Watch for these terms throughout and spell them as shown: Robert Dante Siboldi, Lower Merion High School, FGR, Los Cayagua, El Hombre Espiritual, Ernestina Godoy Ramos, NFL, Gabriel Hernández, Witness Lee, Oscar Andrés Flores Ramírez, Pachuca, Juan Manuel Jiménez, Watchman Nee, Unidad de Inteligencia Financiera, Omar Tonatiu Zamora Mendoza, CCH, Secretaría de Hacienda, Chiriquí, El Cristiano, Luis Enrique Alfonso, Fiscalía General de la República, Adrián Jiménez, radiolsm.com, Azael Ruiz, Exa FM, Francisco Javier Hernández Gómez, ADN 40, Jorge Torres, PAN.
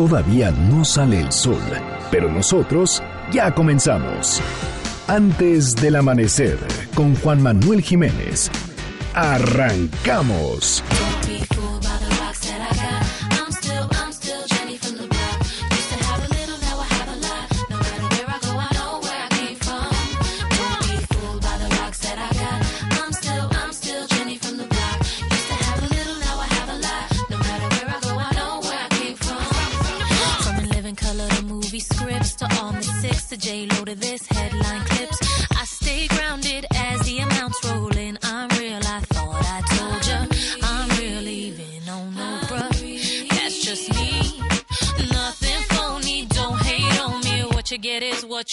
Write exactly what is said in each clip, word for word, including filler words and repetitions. Todavía no sale el sol, pero nosotros ya comenzamos. Antes del amanecer, con Juan Manuel Jiménez. ¡Arrancamos!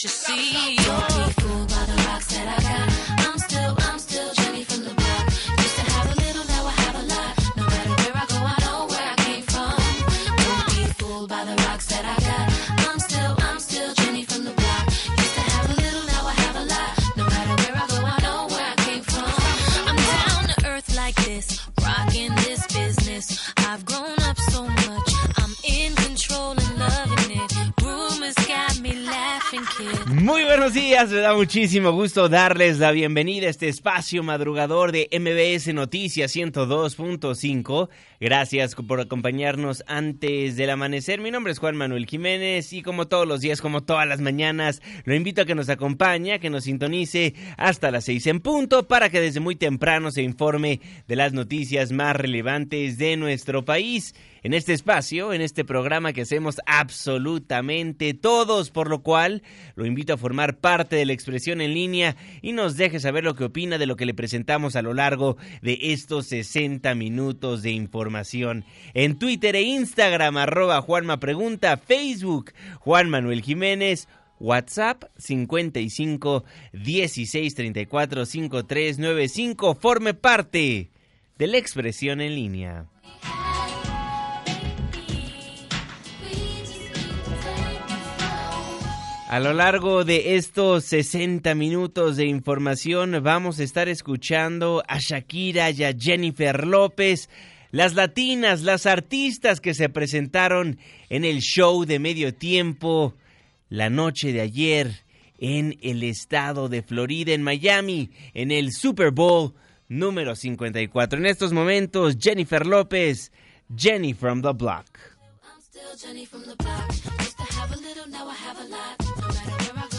You see, don't be fooled by the rocks that I got. I'm still, I'm still Jenny from the block. Used to have a little, now I have a lot. No matter where I go, I know where I came from. Don't be fooled by the rocks that I got. I'm still, I'm still Jenny from the block. Used to have a little, now I have a lot. No matter where I go, I know where I came from. I'm down to earth like this, rocking this business. I've grown up so much, I'm in control and loving it. Muy buenos días, me da muchísimo gusto darles la bienvenida a este espacio madrugador de M B S Noticias ciento dos punto cinco. Gracias por acompañarnos antes del amanecer. Mi nombre es Juan Manuel Jiménez y como todos los días, como todas las mañanas, lo invito a que nos acompañe, a que nos sintonice hasta las seis en punto para que desde muy temprano se informe de las noticias más relevantes de nuestro país. En este espacio, en este programa que hacemos absolutamente todos, por lo cual lo invito a formar parte de la expresión en línea y nos deje saber lo que opina de lo que le presentamos a lo largo de estos sesenta minutos de información. En Twitter e Instagram, arroba Juanma Pregunta, Facebook, Juan Manuel Jiménez, WhatsApp cincuenta y cinco dieciséis treinta y cuatro cincuenta y tres noventa y cinco. Forme parte de la expresión en línea. A lo largo de estos sesenta minutos de información vamos a estar escuchando a Shakira y a Jennifer López, las latinas, las artistas que se presentaron en el show de medio tiempo la noche de ayer en el estado de Florida, en Miami, en el Super Bowl número cincuenta y cuatro. En estos momentos, Jennifer López, Jenny from the Block.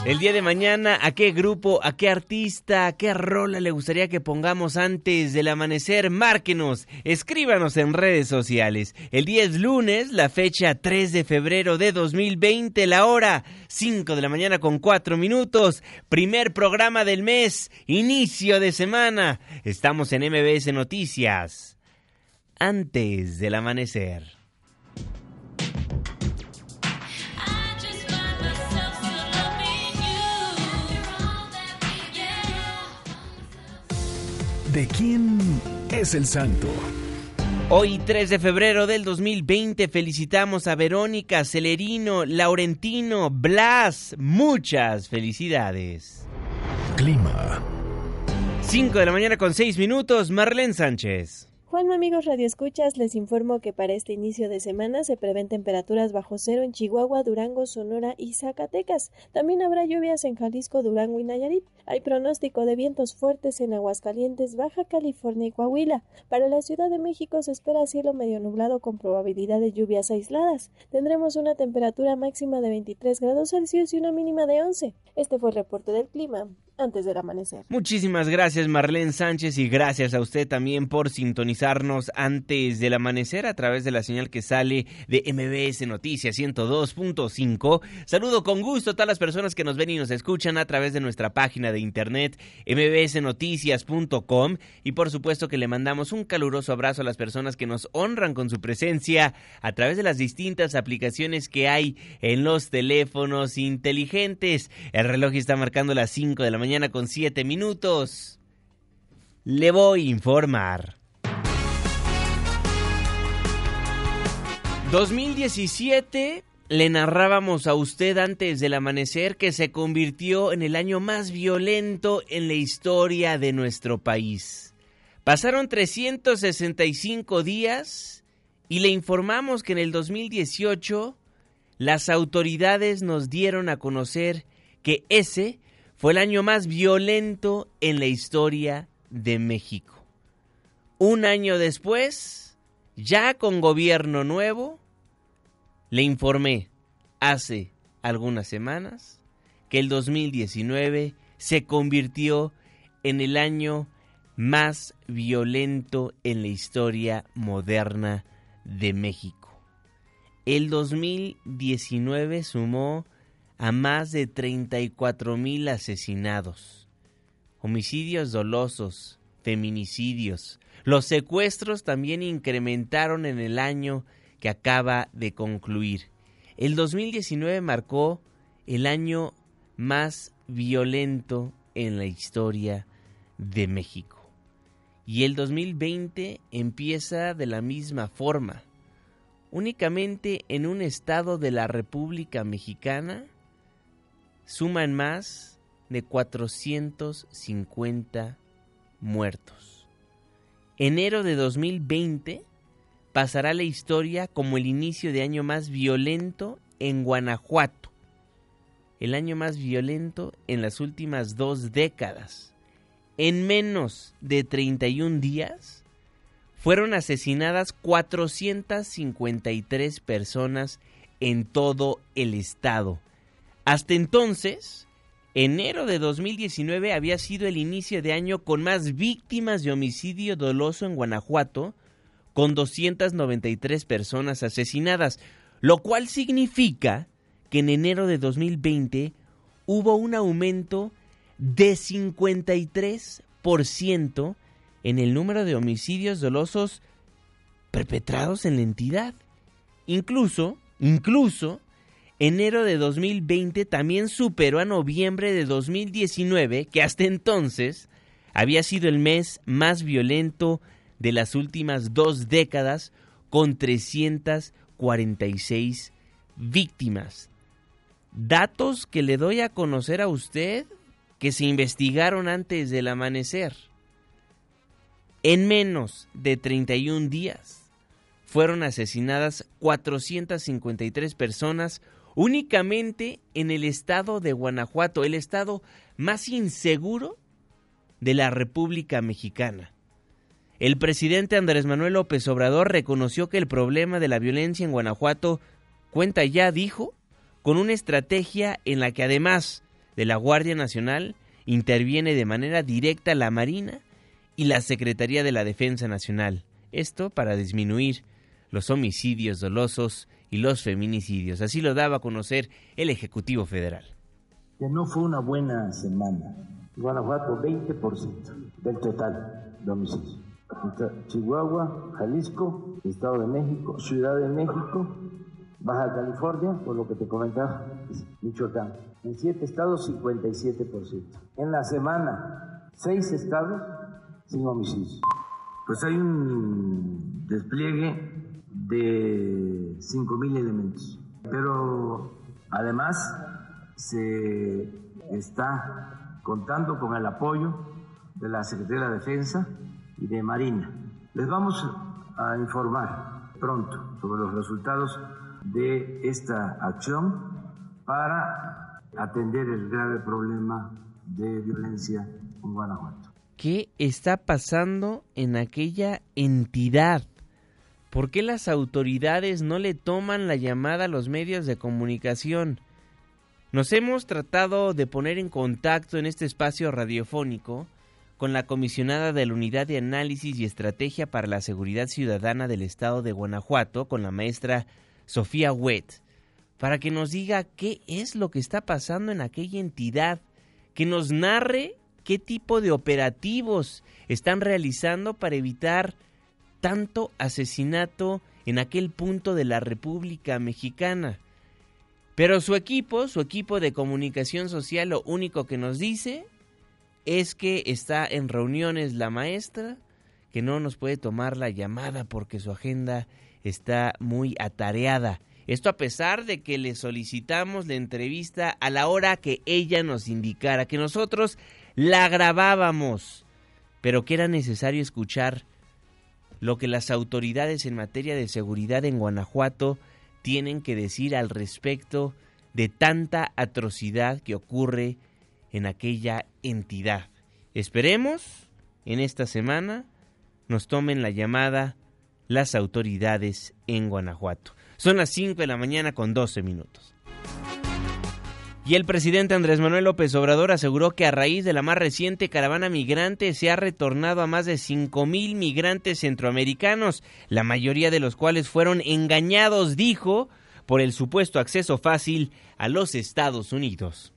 El día de mañana, ¿a qué grupo, a qué artista, a qué rola le gustaría que pongamos antes del amanecer? Márquenos, escríbanos en redes sociales. El día es lunes, la fecha tres de febrero de dos mil veinte, la hora cinco de la mañana con cuatro minutos. Primer programa del mes, inicio de semana. Estamos en M B S Noticias, antes del amanecer. ¿De quién es el santo? Hoy, tres de febrero del dos mil veinte, felicitamos a Verónica, Celerino, Laurentino, Blas. Muchas felicidades. Clima. cinco de la mañana con seis minutos, Marlene Sánchez. Juanma, amigos radioescuchas, les informo que para este inicio de semana se prevén temperaturas bajo cero en Chihuahua, Durango, Sonora y Zacatecas. También habrá lluvias en Jalisco, Durango y Nayarit. Hay pronóstico de vientos fuertes en Aguascalientes, Baja California y Coahuila. Para la Ciudad de México se espera cielo medio nublado con probabilidad de lluvias aisladas. Tendremos una temperatura máxima de veintitrés grados Celsius y una mínima de once. Este fue el reporte del clima. Antes del amanecer. Muchísimas gracias, Marlene Sánchez, y gracias a usted también por sintonizarnos antes del amanecer a través de la señal que sale de M B S Noticias ciento dos punto cinco. Saludo con gusto a todas las personas que nos ven y nos escuchan a través de nuestra página de internet m b s noticias punto com, y por supuesto que le mandamos un caluroso abrazo a las personas que nos honran con su presencia a través de las distintas aplicaciones que hay en los teléfonos inteligentes. El reloj está marcando las cinco de la mañana con siete minutos. Le voy a informar. dos mil diecisiete le narrábamos a usted antes del amanecer que se convirtió en el año más violento en la historia de nuestro país. Pasaron trescientos sesenta y cinco días y le informamos que en el dos mil dieciocho las autoridades nos dieron a conocer que ese fue el año más violento en la historia de México. Un año después, ya con gobierno nuevo, le informé hace algunas semanas que el dos mil diecinueve se convirtió en el año más violento en la historia moderna de México. El dos mil diecinueve sumó a más de treinta y cuatro mil asesinados, homicidios dolosos, feminicidios. Los secuestros también incrementaron en el año que acaba de concluir. El dos mil diecinueve marcó el año más violento en la historia de México. Y el dos mil veinte empieza de la misma forma. Únicamente en un estado de la República Mexicana suman más de cuatrocientos cincuenta muertos. Enero de dos mil veinte pasará la historia como el inicio de año más violento en Guanajuato, el año más violento en las últimas dos décadas. En menos de treinta y un días fueron asesinadas cuatrocientas cincuenta y tres personas en todo el estado. Hasta entonces, enero de dos mil diecinueve había sido el inicio de año con más víctimas de homicidio doloso en Guanajuato, con doscientas noventa y tres personas asesinadas, lo cual significa que en enero de dos mil veinte hubo un aumento de cincuenta y tres por ciento en el número de homicidios dolosos perpetrados en la entidad. Incluso, incluso... enero de dos mil veinte también superó a noviembre de dos mil diecinueve, que hasta entonces había sido el mes más violento de las últimas dos décadas, con trescientas cuarenta y seis víctimas. Datos que le doy a conocer a usted que se investigaron antes del amanecer. En menos de treinta y un días fueron asesinadas cuatrocientas cincuenta y tres personas, únicamente en el estado de Guanajuato, el estado más inseguro de la República Mexicana. El presidente Andrés Manuel López Obrador reconoció que el problema de la violencia en Guanajuato cuenta ya, dijo, con una estrategia en la que además de la Guardia Nacional interviene de manera directa la Marina y la Secretaría de la Defensa Nacional. Esto para disminuir los homicidios dolosos y los feminicidios. Así lo daba a conocer el Ejecutivo Federal. Que no fue una buena semana. Guanajuato, veinte por ciento del total de homicidios. Chihuahua, Jalisco, Estado de México, Ciudad de México, Baja California, por lo que te comentaba, Michoacán. En siete estados, cincuenta y siete por ciento. En la semana, seis estados sin homicidios. Pues hay un despliegue de cinco mil elementos, pero además se está contando con el apoyo de la Secretaría de la Defensa y de Marina. Les vamos a informar pronto sobre los resultados de esta acción para atender el grave problema de violencia en Guanajuato. ¿Qué está pasando en aquella entidad? ¿Por qué las autoridades no le toman la llamada a los medios de comunicación? Nos hemos tratado de poner en contacto en este espacio radiofónico con la comisionada de la Unidad de Análisis y Estrategia para la Seguridad Ciudadana del Estado de Guanajuato, con la maestra Sofía Huett, para que nos diga qué es lo que está pasando en aquella entidad, que nos narre qué tipo de operativos están realizando para evitar tanto asesinato en aquel punto de la República Mexicana. Pero su equipo, su equipo de comunicación social, lo único que nos dice es que está en reuniones la maestra, que no nos puede tomar la llamada porque su agenda está muy atareada. Esto a pesar de que le solicitamos la entrevista a la hora que ella nos indicara, que nosotros la grabábamos, pero que era necesario escuchar lo que las autoridades en materia de seguridad en Guanajuato tienen que decir al respecto de tanta atrocidad que ocurre en aquella entidad. Esperemos en esta semana nos tomen la llamada las autoridades en Guanajuato. Son las cinco de la mañana con doce minutos. Y el presidente Andrés Manuel López Obrador aseguró que a raíz de la más reciente caravana migrante se ha retornado a más de cinco mil migrantes centroamericanos, la mayoría de los cuales fueron engañados, dijo, por el supuesto acceso fácil a los Estados Unidos.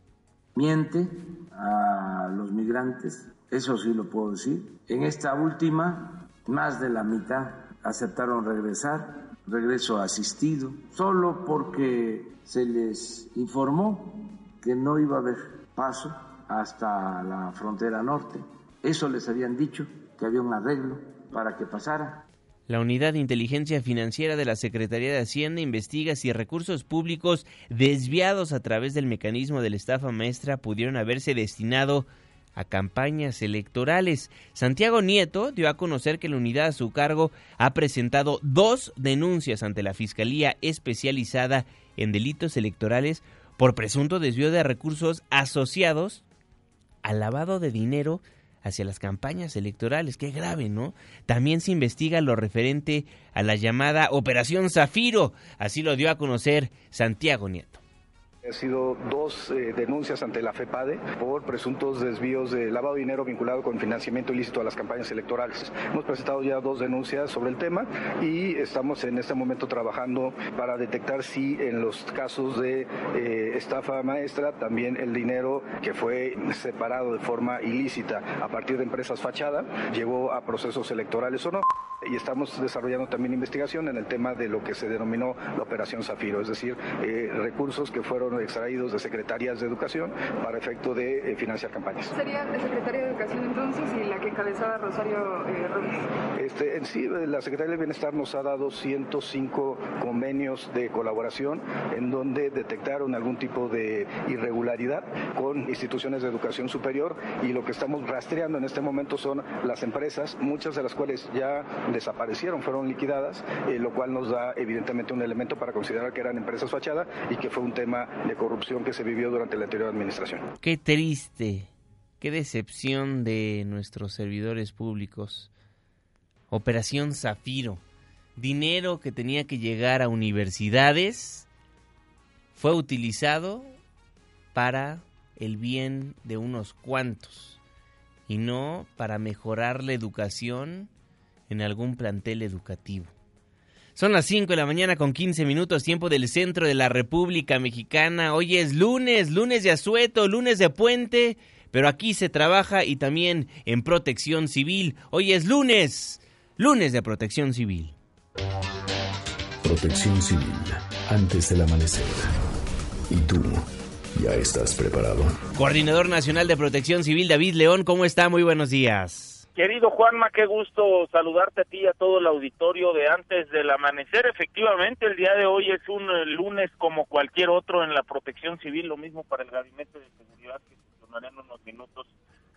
Miente a los migrantes, eso sí lo puedo decir. En esta última, más de la mitad aceptaron regresar, regreso asistido, solo porque se les informó que no iba a haber paso hasta la frontera norte. Eso les habían dicho, que había un arreglo para que pasara. La Unidad de Inteligencia Financiera de la Secretaría de Hacienda investiga si recursos públicos desviados a través del mecanismo de la estafa maestra pudieron haberse destinado a campañas electorales. Santiago Nieto dio a conocer que la unidad a su cargo ha presentado dos denuncias ante la Fiscalía Especializada en Delitos Electorales por presunto desvío de recursos asociados al lavado de dinero hacia las campañas electorales. Qué grave, ¿no? También se investiga lo referente a la llamada Operación Zafiro. Así lo dio a conocer Santiago Nieto. Han sido dos eh, denuncias ante la FEPADE por presuntos desvíos de lavado de dinero vinculado con financiamiento ilícito a las campañas electorales. Hemos presentado ya dos denuncias sobre el tema y estamos en este momento trabajando para detectar si en los casos de eh, estafa maestra también el dinero que fue separado de forma ilícita a partir de empresas fachada llegó a procesos electorales o no. Y estamos desarrollando también investigación en el tema de lo que se denominó la Operación Zafiro, es decir, eh, recursos que fueron extraídos de secretarías de educación para efecto de eh, financiar campañas. ¿Sería la Secretaría de Educación entonces y la que encabezaba Rosario eh, Robles? Este, en sí, la Secretaría de Bienestar nos ha dado ciento cinco convenios de colaboración en donde detectaron algún tipo de irregularidad con instituciones de educación superior y lo que estamos rastreando en este momento son las empresas, muchas de las cuales ya desaparecieron, fueron liquidadas, eh, lo cual nos da evidentemente un elemento para considerar que eran empresas fachada y que fue un tema de corrupción que se vivió durante la anterior administración. Qué triste, qué decepción de nuestros servidores públicos. Operación Zafiro, dinero que tenía que llegar a universidades, fue utilizado para el bien de unos cuantos y no para mejorar la educación en algún plantel educativo. Son las cinco de la mañana con quince minutos, tiempo del centro de la República Mexicana. Hoy es lunes, lunes de asueto, lunes de puente, pero aquí se trabaja y también en protección civil. Hoy es lunes, lunes de protección civil. Protección civil, antes del amanecer. ¿Y tú? ¿Ya estás preparado? Coordinador Nacional de Protección Civil, David León, ¿cómo está? Muy buenos días. Querido Juanma, qué gusto saludarte a ti y a todo el auditorio de Antes del Amanecer. Efectivamente, el día de hoy es un lunes como cualquier otro en la protección civil, lo mismo para el Gabinete de Seguridad que funcionará en unos minutos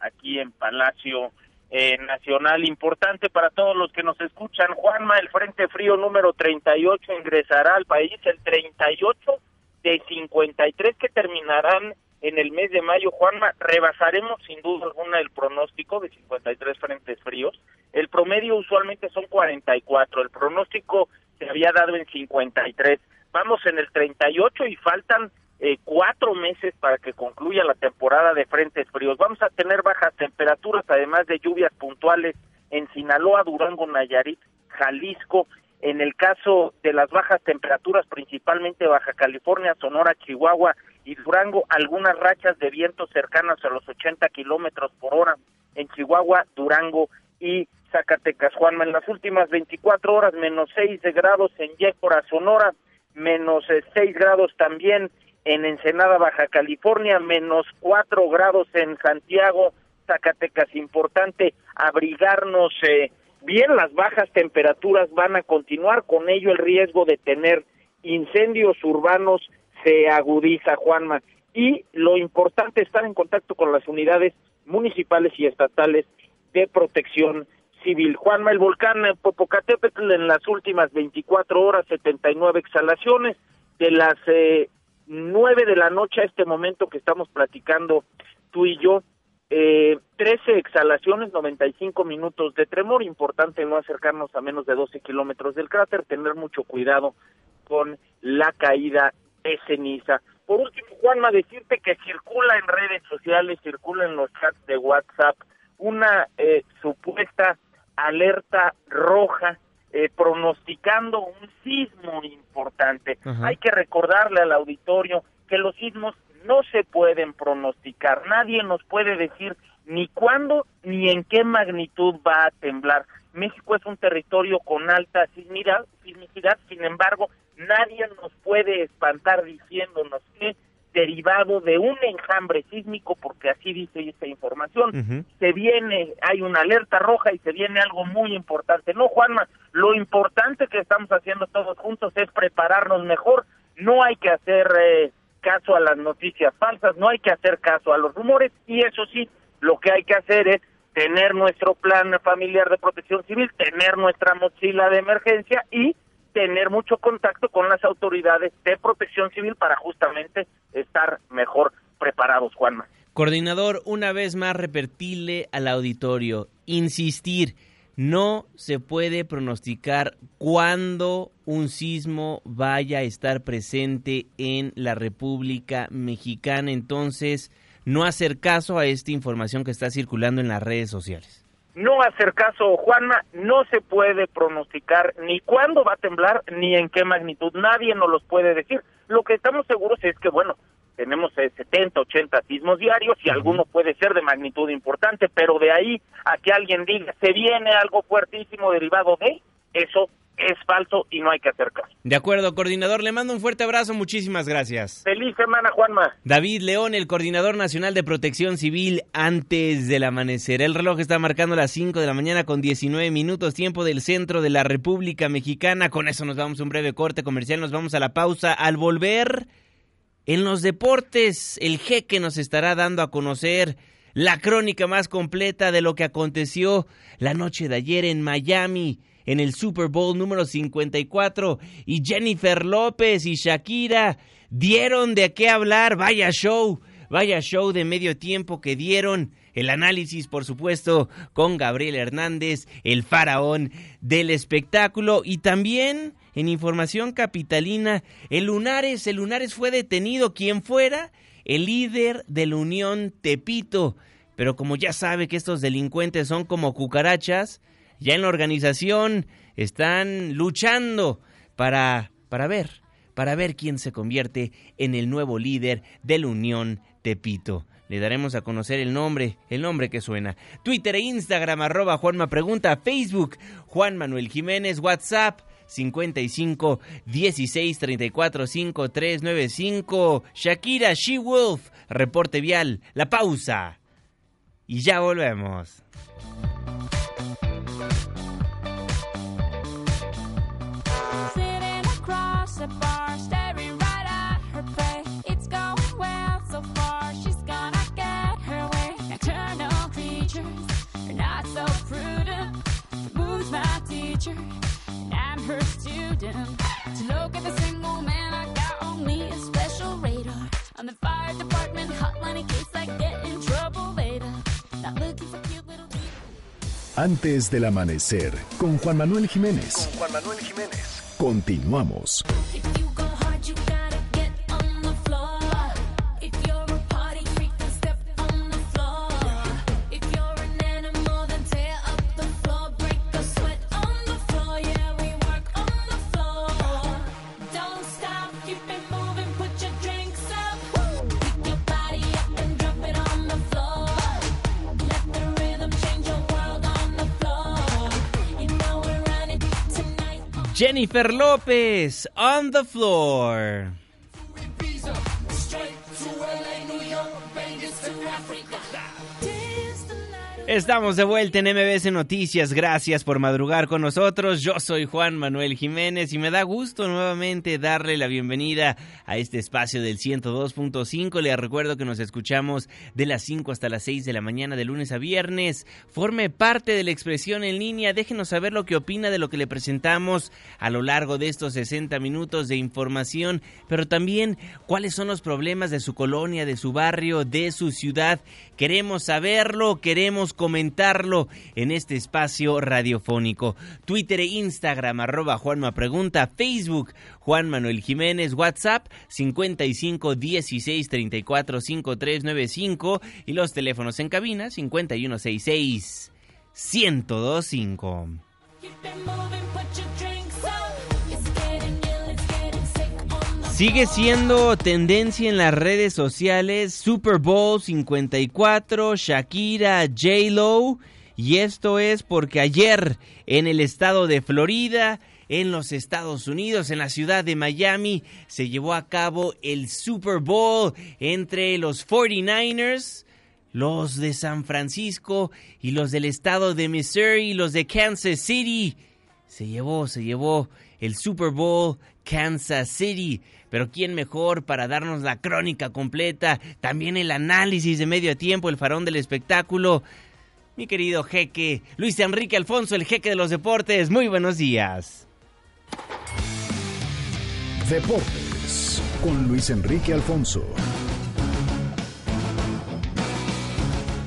aquí en Palacio eh, Nacional. Importante para todos los que nos escuchan, Juanma, el Frente Frío número treinta y ocho ingresará al país, el treinta y ocho de cincuenta y tres que terminarán en el mes de mayo, Juanma, rebasaremos sin duda alguna el pronóstico de cincuenta y tres frentes fríos. El promedio usualmente son cuarenta y cuatro, el pronóstico se había dado en cincuenta y tres. Vamos en el treinta y ocho y faltan eh, cuatro meses para que concluya la temporada de frentes fríos. Vamos a tener bajas temperaturas, además de lluvias puntuales en Sinaloa, Durango, Nayarit, Jalisco. En el caso de las bajas temperaturas, principalmente Baja California, Sonora, Chihuahua y Durango, algunas rachas de viento cercanas a los ochenta kilómetros por hora en Chihuahua, Durango y Zacatecas. Juanma, en las últimas veinticuatro horas, menos seis grados en Yécora, Sonora, menos seis grados también en Ensenada, Baja California, menos cuatro grados en Santiago, Zacatecas. Importante abrigarnos eh, bien, las bajas temperaturas van a continuar, con ello el riesgo de tener incendios urbanos se agudiza, Juanma. Y lo importante, estar en contacto con las unidades municipales y estatales de protección civil. Juanma, el volcán Popocatépetl en las últimas veinticuatro horas, setenta y nueve exhalaciones. De las eh, nueve de la noche a este momento que estamos platicando tú y yo, eh, trece exhalaciones, noventa y cinco minutos de tremor. Importante no acercarnos a menos de doce kilómetros del cráter, tener mucho cuidado con la caída de ceniza. Por último, Juanma, decirte que circula en redes sociales, circula en los chats de WhatsApp una eh, supuesta alerta roja eh, pronosticando un sismo importante. Ajá. Hay que recordarle al auditorio que los sismos no se pueden pronosticar. Nadie nos puede decir ni cuándo ni en qué magnitud va a temblar. México es un territorio con alta sismicidad, sismicidad, sin embargo, nadie nos puede espantar diciéndonos que derivado de un enjambre sísmico, porque así dice esta información, uh-huh. se viene, hay una alerta roja y se viene algo muy importante. No, Juanma, lo importante que estamos haciendo todos juntos es prepararnos mejor. No hay que hacer eh, caso a las noticias falsas, no hay que hacer caso a los rumores, y eso sí, lo que hay que hacer es tener nuestro plan familiar de protección civil, tener nuestra mochila de emergencia y tener mucho contacto con las autoridades de protección civil para justamente estar mejor preparados, Juanma. Coordinador, una vez más repetirle al auditorio, insistir, no se puede pronosticar cuándo un sismo vaya a estar presente en la República Mexicana, entonces no hacer caso a esta información que está circulando en las redes sociales. No hacer caso, Juanma, no se puede pronosticar ni cuándo va a temblar ni en qué magnitud, nadie nos los puede decir. Lo que estamos seguros es que, bueno, tenemos setenta, ochenta sismos diarios y alguno puede ser de magnitud importante, pero de ahí a que alguien diga, se viene algo fuertísimo derivado de, eso es falso y no hay que hacer caso. De acuerdo, coordinador, le mando un fuerte abrazo, muchísimas gracias. Feliz semana, Juanma. David León, el coordinador nacional de protección civil, antes del amanecer. El reloj está marcando las cinco de la mañana con diecinueve minutos, tiempo del centro de la República Mexicana. Con eso nos vamos a un breve corte comercial, nos vamos a la pausa. Al volver, en los deportes, el Jeque nos estará dando a conocer la crónica más completa de lo que aconteció la noche de ayer en Miami, en el Super Bowl número cincuenta y cuatro, y Jennifer López y Shakira dieron de qué hablar. Vaya show, vaya show de medio tiempo que dieron. El análisis, por supuesto, con Gabriel Hernández, el faraón del espectáculo. Y también, en información capitalina, el Lunares, el Lunares fue detenido, quien fuera el líder de la Unión Tepito. Pero como ya sabe que estos delincuentes son como cucarachas, ya en la organización están luchando para, para ver, para ver quién se convierte en el nuevo líder de la Unión Tepito. Le daremos a conocer el nombre, el nombre que suena. Twitter e Instagram, arroba Juanma Pregunta, Facebook, Juan Manuel Jiménez, WhatsApp, cincuenta y cinco, dieciséis, treinta y cuatro, cincuenta y tres noventa y cinco. Shakira, She Wolf, reporte vial, la pausa. Y ya volvemos. And I'm her student. To look at the single man I got on me, a special radar. I'm the fire department hotline in case I get in trouble later. Not looking for cute little people. Antes del amanecer, con Juan Manuel Jiménez. Con Juan Manuel Jiménez. Continuamos. Jennifer López, On the Floor. Estamos de vuelta en M B S Noticias, gracias por madrugar con nosotros. Yo soy Juan Manuel Jiménez y me da gusto nuevamente darle la bienvenida a este espacio del ciento dos punto cinco. Les recuerdo que nos escuchamos de las cinco hasta las seis de la mañana de lunes a viernes. Forme parte de la expresión en línea, déjenos saber lo que opina de lo que le presentamos a lo largo de estos sesenta minutos de información, pero también cuáles son los problemas de su colonia, de su barrio, de su ciudad. Queremos saberlo, queremos comentarlo en este espacio radiofónico. Twitter e Instagram, arroba Juanma Pregunta, Facebook, Juan Manuel Jiménez, WhatsApp, cincuenta y cinco dieciséis treinta y cuatro cincuenta y tres noventa y cinco y los teléfonos en cabina, cincuenta y uno sesenta y seis, diez veinticinco. Sigue siendo tendencia en las redes sociales Super Bowl cincuenta y cuatro, Shakira, J-Lo, y esto es porque ayer en el estado de Florida, en los Estados Unidos, en la ciudad de Miami, se llevó a cabo el Super Bowl entre los cuarenta y nueve ers, los de San Francisco y los del estado de Missouri, los de Kansas City. Se llevó, se llevó el Super Bowl Kansas City, pero quién mejor para darnos la crónica completa, también el análisis de medio tiempo, el farón del espectáculo. Mi querido jeque, Luis Enrique Alfonso, el jeque de los deportes, muy buenos días. Deportes con Luis Enrique Alfonso.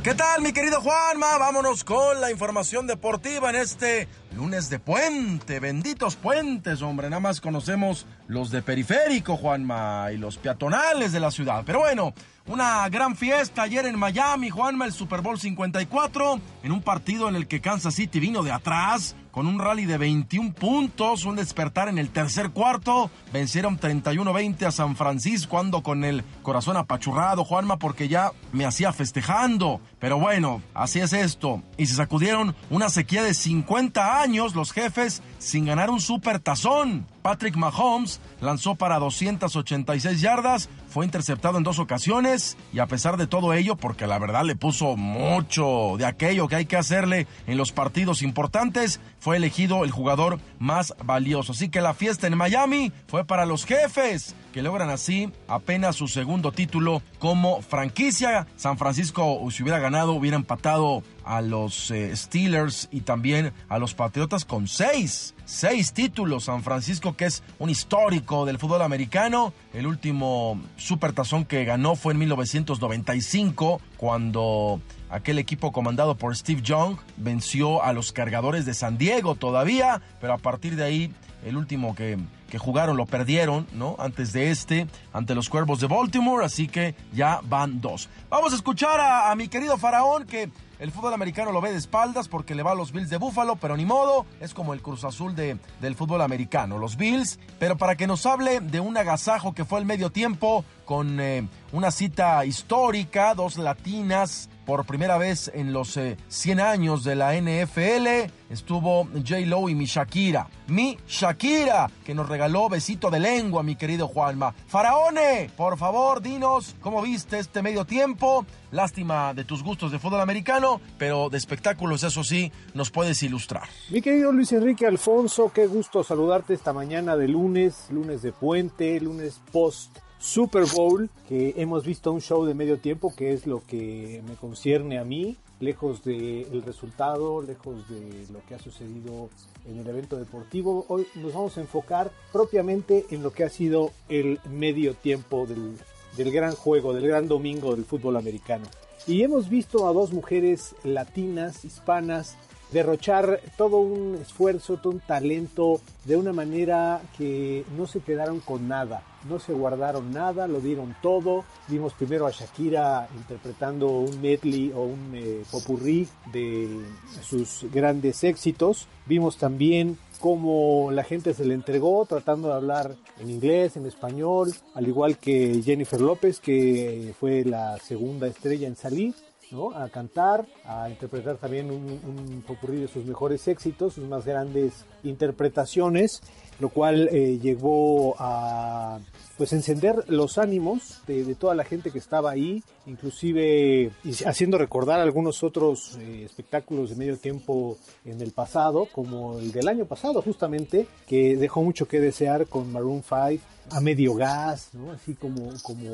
¿Qué tal, mi querido Juanma? Vámonos con la información deportiva en este lunes de puente. Benditos puentes, hombre. Nada más conocemos los de periférico, Juanma, y los peatonales de la ciudad. Pero bueno, una gran fiesta ayer en Miami, Juanma, el Super Bowl cincuenta y cuatro, en un partido en el que Kansas City vino de atrás con un rally de veintiún puntos, un despertar en el tercer cuarto. Vencieron treinta y uno veinte a San Francisco, ando con el corazón apachurrado, Juanma, porque ya me hacía festejando. Pero bueno, así es esto. Y se sacudieron una sequía de cincuenta años los jefes sin ganar un super tazón. Patrick Mahomes lanzó para doscientas ochenta y seis yardas, fue interceptado en dos ocasiones y a pesar de todo ello, porque la verdad le puso mucho de aquello que hay que hacerle en los partidos importantes, fue elegido el jugador más valioso. Así que la fiesta en Miami fue para los jefes, que logran así apenas su segundo título como franquicia. San Francisco, si hubiera ganado, hubiera empatado a los eh, Steelers y también a los Patriotas con seis. Seis títulos, San Francisco, que es un histórico del fútbol americano. El último supertazón que ganó fue en mil novecientos noventa y cinco, cuando aquel equipo comandado por Steve Young venció a los Cargadores de San Diego todavía, pero a partir de ahí, el último que, que jugaron lo perdieron, ¿no? Antes de este, ante los Cuervos de Baltimore, así que ya van dos. Vamos a escuchar a, a mi querido Faraón, que el fútbol americano lo ve de espaldas porque le va a los Bills de Buffalo, pero ni modo, es como el Cruz Azul de, del fútbol americano, los Bills. Pero para que nos hable de un agasajo que fue el medio tiempo con eh, una cita histórica, dos latinas por primera vez en los eh, cien años de la N F L, estuvo J-Lo y mi Shakira. Mi Shakira, que nos regaló besito de lengua, mi querido Juanma. Faraone, por favor, dinos cómo viste este medio tiempo. Lástima de tus gustos de fútbol americano, pero de espectáculos, eso sí, nos puedes ilustrar. Mi querido Luis Enrique Alfonso, qué gusto saludarte esta mañana de lunes, lunes de puente, lunes post Super Bowl, que hemos visto un show de medio tiempo, que es lo que me concierne a mí, lejos del resultado, lejos de lo que ha sucedido en el evento deportivo. Hoy nos vamos a enfocar propiamente en lo que ha sido el medio tiempo del, del gran juego, del gran domingo del fútbol americano. Y hemos visto a dos mujeres latinas, hispanas, derrochar todo un esfuerzo, todo un talento, de una manera que no se quedaron con nada, no se guardaron nada, lo dieron todo. Vimos primero a Shakira interpretando un medley o un eh, popurrí de sus grandes éxitos. Vimos también cómo la gente se le entregó tratando de hablar en inglés, en español, al igual que Jennifer López, que fue la segunda estrella en salir, ¿no?, a cantar, a interpretar también un, un popurrí de sus mejores éxitos, sus más grandes interpretaciones, lo cual eh, llevó a pues encender los ánimos de, de toda la gente que estaba ahí, inclusive haciendo recordar algunos otros eh, espectáculos de medio tiempo en el pasado, como el del año pasado justamente, que dejó mucho que desear con Maroon five a medio gas, ¿no? Así como, como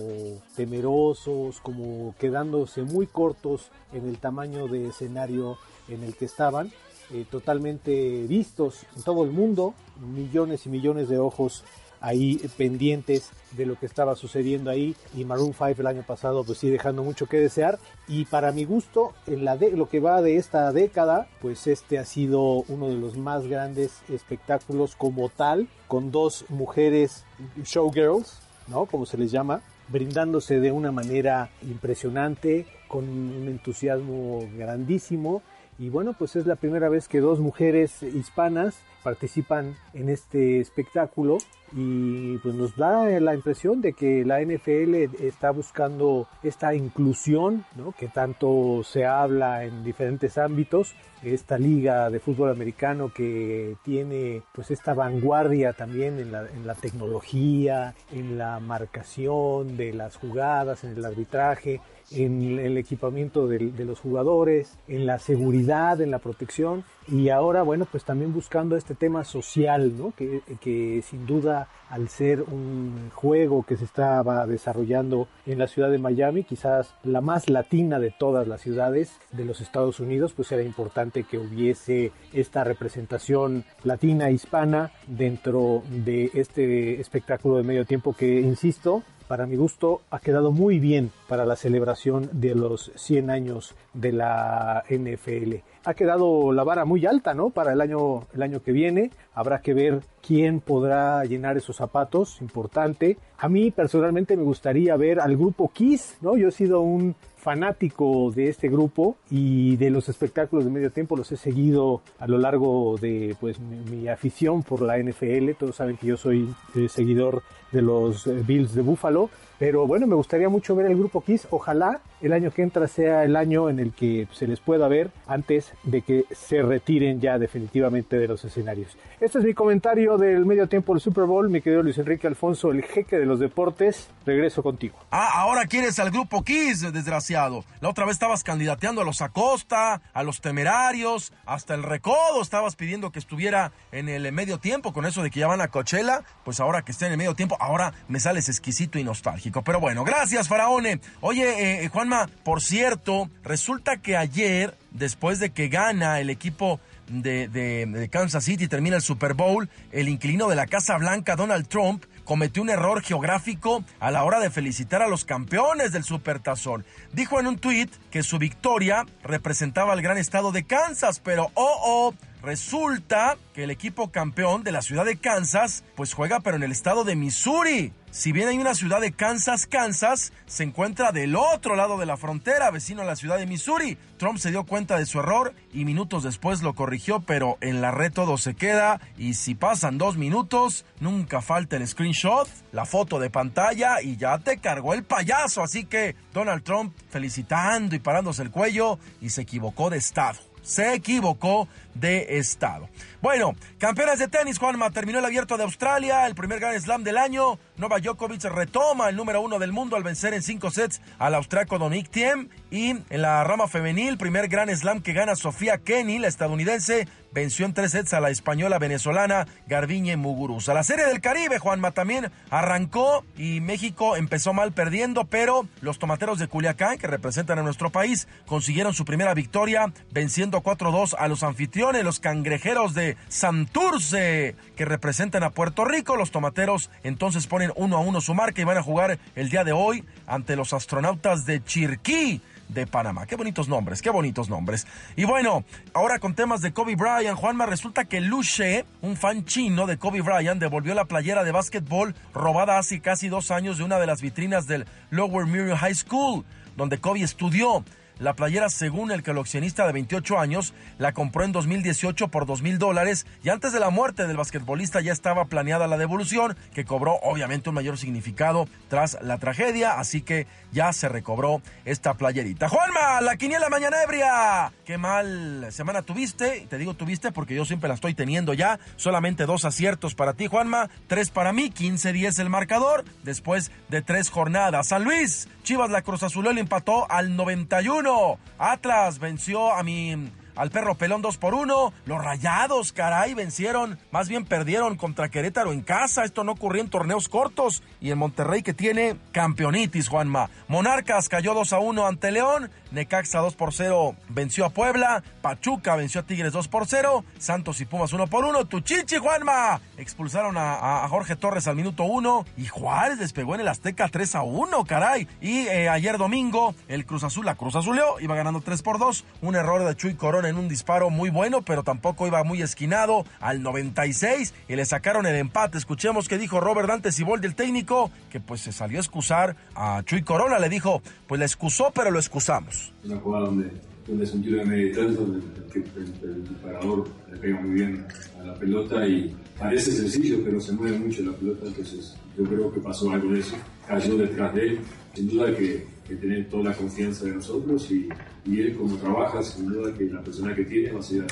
temerosos, como quedándose muy cortos en el tamaño de escenario en el que estaban. Eh, totalmente vistos en todo el mundo, millones y millones de ojos ahí pendientes de lo que estaba sucediendo ahí, y Maroon five el año pasado pues sí dejando mucho que desear, y para mi gusto en la de, lo que va de esta década, pues este ha sido uno de los más grandes espectáculos como tal, con dos mujeres showgirls, ¿no? Como se les llama, brindándose de una manera impresionante, con un entusiasmo grandísimo. Y bueno, pues es la primera vez que dos mujeres hispanas participan en este espectáculo, y pues nos da la impresión de que la N F L está buscando esta inclusión, ¿no? Que tanto se habla en diferentes ámbitos, esta liga de fútbol americano que tiene pues esta vanguardia también en la, en la tecnología, en la marcación de las jugadas, en el arbitraje, en el equipamiento de, de los jugadores, en la seguridad, en la protección, y ahora bueno pues también buscando este tema social, ¿no? que, que sin duda al ser un juego que se estaba desarrollando en la ciudad de Miami, quizás la más latina de todas las ciudades de los Estados Unidos, pues era importante que hubiese esta representación latina hispana dentro de este espectáculo de medio tiempo que, insisto, para mi gusto ha quedado muy bien para la celebración de los cien años de la N F L. Ha quedado la vara muy alta, ¿no? Para el año, el año que viene habrá que ver quién podrá llenar esos zapatos, importante. A mí personalmente me gustaría ver al grupo Kiss, ¿no? Yo he sido un fanático de este grupo y de los espectáculos de medio tiempo los he seguido a lo largo de pues mi, mi afición por la N F L. Todos saben que yo soy eh, seguidor de los eh, Bills de Buffalo, pero bueno, me gustaría mucho ver el grupo Kiss. Ojalá el año que entra sea el año en el que se les pueda ver antes de que se retiren ya definitivamente de los escenarios. Este es mi comentario del medio tiempo del Super Bowl, mi querido Luis Enrique Alfonso, el jeque de los deportes. Regreso contigo. Ah, ahora quieres al grupo Kiss, desgraciado. La otra vez estabas candidateando a los Acosta, a los Temerarios, hasta el Recodo estabas pidiendo que estuviera en el medio tiempo, con eso de que ya van a Coachella, pues ahora que esté en el medio tiempo, ahora me sales exquisito y nostálgico. Pero bueno, gracias, Faraone. Oye, eh, Juanma, por cierto, resulta que ayer, después de que gana el equipo de, de, de Kansas City, termina el Super Bowl, el inquilino de la Casa Blanca, Donald Trump, cometió un error geográfico a la hora de felicitar a los campeones del Supertazón. Dijo en un tuit que su victoria representaba al gran estado de Kansas, pero oh, oh, resulta que el equipo campeón de la ciudad de Kansas, pues juega pero en el estado de Missouri. Si bien hay una ciudad de Kansas, Kansas, se encuentra del otro lado de la frontera, vecino a la ciudad de Missouri. Trump se dio cuenta de su error y minutos después lo corrigió, pero en la red todo se queda. Y si pasan dos minutos, nunca falta el screenshot, la foto de pantalla y ya te cargó el payaso. Así que Donald Trump felicitando y parándose el cuello, y se equivocó de estado. Se equivocó de estado. Bueno, campeonas de tenis, Juanma, terminó el Abierto de Australia, el primer Grand Slam del año. Novak Djokovic retoma el número uno del mundo al vencer en cinco sets al austriaco Dominic Thiem. Y en la rama femenil, primer Grand Slam que gana Sofía Kenny, la estadounidense, venció en tres sets a la española venezolana Garbiñe Muguruza. La Serie del Caribe, Juanma, también arrancó y México empezó mal perdiendo, pero los tomateros de Culiacán, que representan a nuestro país, consiguieron su primera victoria, venciendo cuatro dos a los anfitriones, los Cangrejeros de Santurce, que representan a Puerto Rico. Los tomateros entonces ponen uno a uno su marca y van a jugar el día de hoy ante los Astronautas de Chiriquí, de Panamá. Qué bonitos nombres, qué bonitos nombres. Y bueno, ahora con temas de Kobe Bryant, Juanma, resulta que Lu She, un fan chino de Kobe Bryant, devolvió la playera de básquetbol robada hace casi dos años de una de las vitrinas del Lower Merion High School, donde Kobe estudió. La playera, según el coleccionista de veintiocho años, la compró en dos mil dieciocho por dos mil dólares y antes de la muerte del basquetbolista ya estaba planeada la devolución, que cobró obviamente un mayor significado tras la tragedia, así que ya se recobró esta playerita. ¡Juanma, la quiniela mañanebria! ¡Qué mal semana tuviste! Te digo tuviste porque yo siempre la estoy teniendo ya. Solamente dos aciertos para ti, Juanma, tres para mí, quince diez el marcador después de tres jornadas. San Luis, Chivas la Cruz Azul le empató al noventa y uno. Atlas venció a mi... al perro pelón dos por uno, los Rayados, caray, vencieron, más bien perdieron contra Querétaro en casa, esto no ocurrió en torneos cortos, y el Monterrey que tiene campeonitis, Juanma. Monarcas cayó dos a uno ante León, Necaxa dos por cero venció a Puebla, Pachuca venció a Tigres dos por cero, Santos y Pumas uno por uno, tu chichi, Juanma, expulsaron a, a Jorge Torres al minuto uno, y Juárez despegó en el Azteca tres a uno, caray, y eh, ayer domingo, el Cruz Azul, la Cruz Azuleó, iba ganando tres por dos, un error de Chuy Corona en un disparo muy bueno, pero tampoco iba muy esquinado, al noventa y seis y le sacaron el empate. Escuchemos qué dijo Robert Dante Siboldi, el técnico, que pues se salió a excusar a Chuy Corona, le dijo, pues la excusó, pero lo excusamos. Una jugada donde, donde se tira de media distancia, donde el disparador le pega muy bien a la pelota y parece sencillo, pero se mueve mucho la pelota, entonces yo creo que pasó algo de eso, cayó detrás de él, sin duda que que tener toda la confianza de nosotros y, y él como trabaja, sin duda que la persona que tiene va a ser.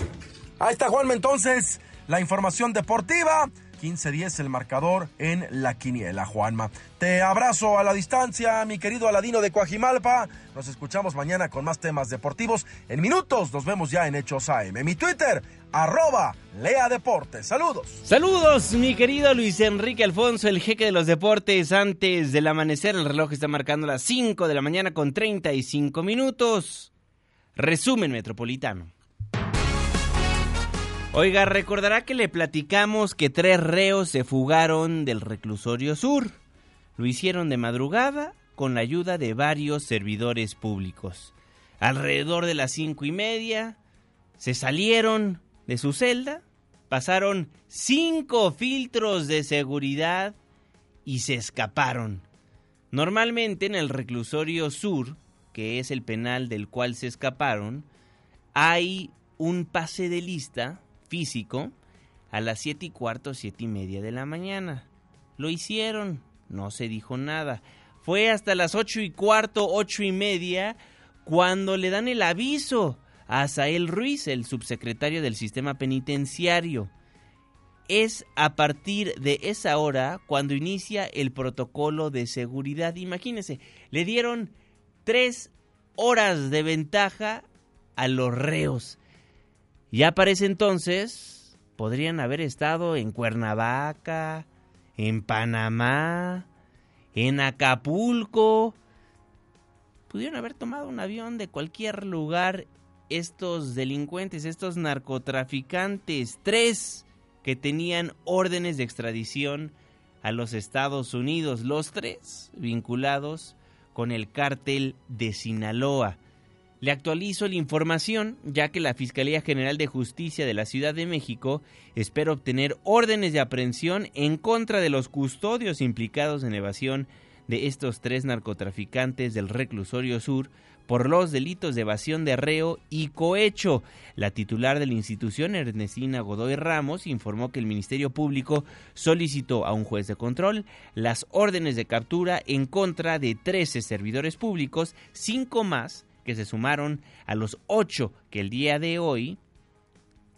Ahí está, Juanma, entonces, la información deportiva. quince diez el marcador en la quiniela, Juanma. Te abrazo a la distancia, mi querido Aladino de Coajimalpa. Nos escuchamos mañana con más temas deportivos. En minutos nos vemos ya en Hechos A M. Mi Twitter, arroba Lea Deportes. Saludos. Saludos, mi querido Luis Enrique Alfonso, el jeque de los deportes. Antes del amanecer, el reloj está marcando las cinco de la mañana con treinta y cinco minutos. Resumen metropolitano. Oiga, recordará que le platicamos que tres reos se fugaron del reclusorio sur. Lo hicieron de madrugada con la ayuda de varios servidores públicos. Alrededor de las cinco y media se salieron de su celda, pasaron cinco filtros de seguridad y se escaparon. Normalmente en el reclusorio sur, que es el penal del cual se escaparon, hay un pase de lista físico a las siete y cuarto, siete y media de la mañana. Lo hicieron, no se dijo nada. Fue hasta las ocho y cuarto, ocho y media, cuando le dan el aviso a Azael Ruiz, el subsecretario del sistema penitenciario. Es a partir de esa hora cuando inicia el protocolo de seguridad. Imagínense, le dieron tres horas de ventaja a los reos. Ya para ese entonces podrían haber estado en Cuernavaca, en Panamá, en Acapulco. Pudieron haber tomado un avión de cualquier lugar estos delincuentes, estos narcotraficantes. Tres que tenían órdenes de extradición a los Estados Unidos. Los tres vinculados con el cártel de Sinaloa. Le actualizo la información, ya que la Fiscalía General de Justicia de la Ciudad de México espera obtener órdenes de aprehensión en contra de los custodios implicados en evasión de estos tres narcotraficantes del reclusorio sur por los delitos de evasión de reo y cohecho. La titular de la institución, Ernestina Godoy Ramos, informó que el Ministerio Público solicitó a un juez de control las órdenes de captura en contra de trece servidores públicos, cinco más que se sumaron a los ocho que el día de hoy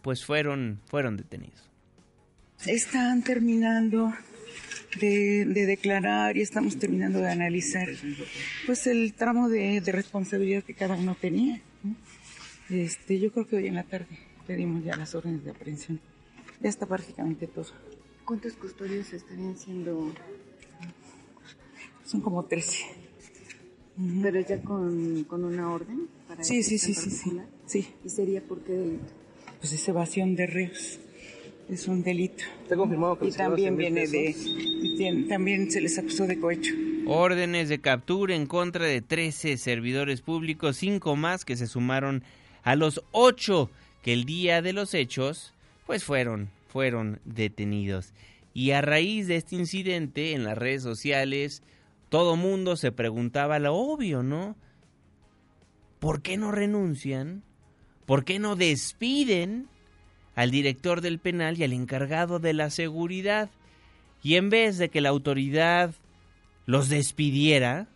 pues fueron, fueron detenidos. Están terminando de, de declarar y estamos terminando de analizar pues el tramo de, de responsabilidad que cada uno tenía. Este, yo creo que hoy en la tarde pedimos ya las órdenes de aprehensión. Ya está prácticamente todo. ¿Cuántos custodios estarían siendo? Son como trece. ¿Pero ya con, con una orden? Para sí, sí, sí, sí, sí, sí. ¿Y sería por qué delito? Pues es evasión de reos. Es un delito. Está confirmado que y también viene de, de... También se les acusó de cohecho. Órdenes de captura en contra de trece servidores públicos, cinco más que se sumaron a los ocho que el día de los hechos, pues fueron, fueron detenidos. Y a raíz de este incidente, en las redes sociales, todo mundo se preguntaba lo obvio, ¿no? ¿por qué no renuncian? ¿Por qué no despiden al director del penal y al encargado de la seguridad? Y en vez de que la autoridad los despidiera,